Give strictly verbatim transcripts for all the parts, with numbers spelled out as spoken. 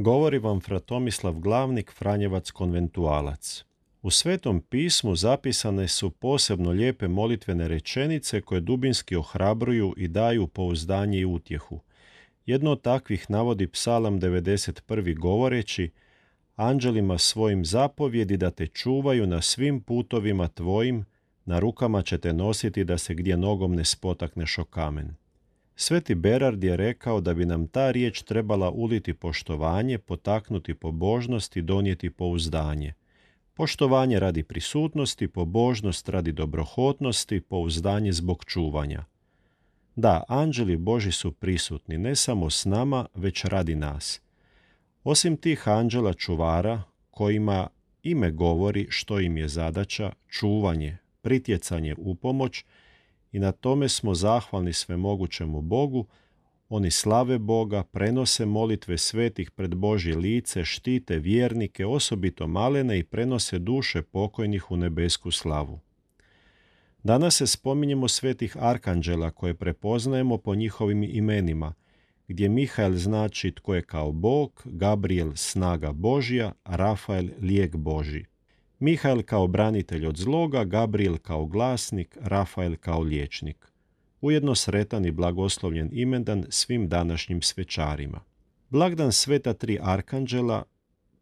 Govori vam fra Tomislav Glavnik, franjevac konventualac. U Svetom pismu zapisane su posebno lijepe molitvene rečenice koje dubinski ohrabruju i daju pouzdanje i utjehu. Jedno od takvih navodi Psalam devedeset prvi govoreći: Anđelima svojim zapovjedi da te čuvaju na svim putovima tvojim, na rukama će te nositi da se gdje nogom ne spotakneš o kamen. Sveti Bernard je rekao da bi nam ta riječ trebala uliti poštovanje, potaknuti pobožnost i donijeti pouzdanje. Poštovanje radi prisutnosti, pobožnost radi dobrohotnosti, pouzdanje zbog čuvanja. Da, anđeli Božji su prisutni ne samo s nama, već radi nas. Osim tih anđela čuvara, kojima ime govori što im je zadaća, čuvanje, pritjecanje u pomoć, i na tome smo zahvalni svemogućemu Bogu, oni slave Boga, prenose molitve svetih pred Božje lice, štite vjernike, osobito malene, i prenose duše pokojnih u nebesku slavu. Danas se spominjemo svetih arkanđela koje prepoznajemo po njihovim imenima, gdje Mihael znači tko je kao Bog, Gabriel snaga Božja, Rafael lijek Božji. Mihael kao branitelj od zloga, Gabriel kao glasnik, Rafael kao liječnik. Ujedno sretan i blagoslovljen imendan svim današnjim svećarima. Blagdan sveta tri arkanđela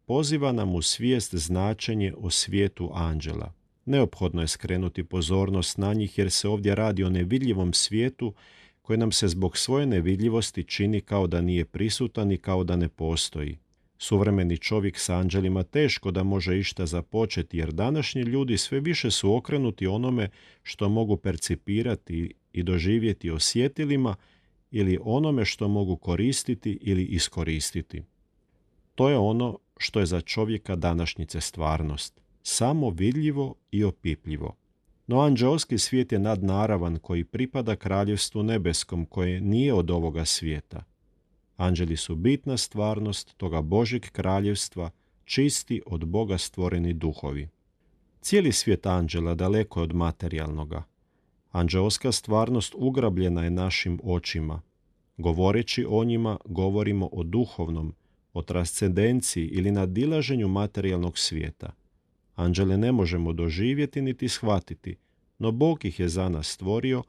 poziva nam u svijest značenje o svijetu anđela. Neophodno je skrenuti pozornost na njih jer se ovdje radi o nevidljivom svijetu koji nam se zbog svoje nevidljivosti čini kao da nije prisutan i kao da ne postoji. Suvremeni čovjek s anđelima teško da može išta započeti jer današnji ljudi sve više su okrenuti onome što mogu percipirati i doživjeti osjetilima ili onome što mogu koristiti ili iskoristiti. To je ono što je za čovjeka današnjice stvarnost, samo vidljivo i opipljivo. No anđelski svijet je nadnaravan koji pripada kraljevstvu nebeskom koje nije od ovoga svijeta. Anđeli su bitna stvarnost toga Božjeg kraljevstva, čisti od Boga stvoreni duhovi. Cijeli svijet anđela daleko je od materijalnoga. Anđelska stvarnost ugrabljena je našim očima. Govoreći o njima, govorimo o duhovnom, o transcendenciji ili nadilaženju materijalnog svijeta. Anđele ne možemo doživjeti niti shvatiti, no Bog ih je za nas stvorio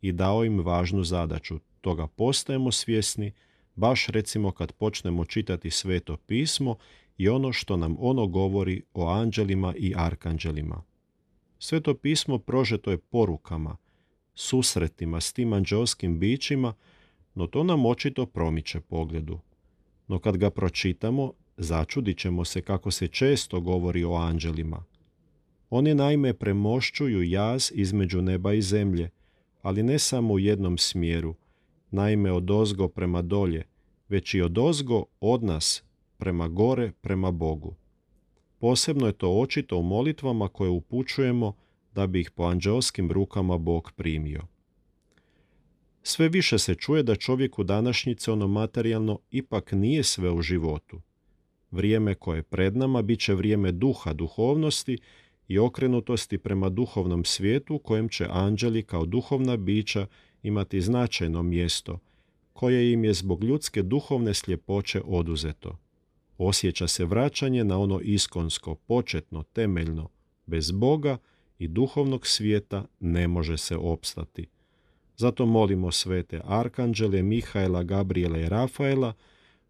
i dao im važnu zadaću. Toga postajemo svjesni, baš recimo kad počnemo čitati Sveto pismo i ono što nam ono govori o anđelima i arkanđelima. Sveto pismo prožeto je porukama, susretima s tim anđelskim bićima, no to nam očito promiče pogledu. No kad ga pročitamo, začudit ćemo se kako se često govori o anđelima. Oni naime premošćuju jaz između neba i zemlje, ali ne samo u jednom smjeru, naime odozgo prema dolje, već i odozgo od nas prema gore, prema Bogu. Posebno je to očito u molitvama koje upućujemo da bi ih po anđelskim rukama Bog primio. Sve više se čuje da čovjeku današnjice ono materijalno ipak nije sve u životu. Vrijeme koje je pred nama bit će vrijeme duha, duhovnosti i okrenutosti prema duhovnom svijetu u kojem će anđeli kao duhovna bića imati značajno mjesto, koje im je zbog ljudske duhovne sljepoće oduzeto. Osjeća se vraćanje na ono iskonsko, početno, temeljno, bez Boga i duhovnog svijeta ne može se opstati. Zato molimo svete arkanđele, Mihaela, Gabriela i Rafaela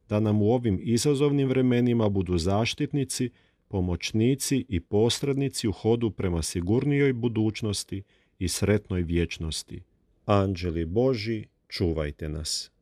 da nam u ovim izazovnim vremenima budu zaštitnici, pomoćnici i posrednici u hodu prema sigurnijoj budućnosti i sretnoj vječnosti. Anđeli Božji, čuvajte nas.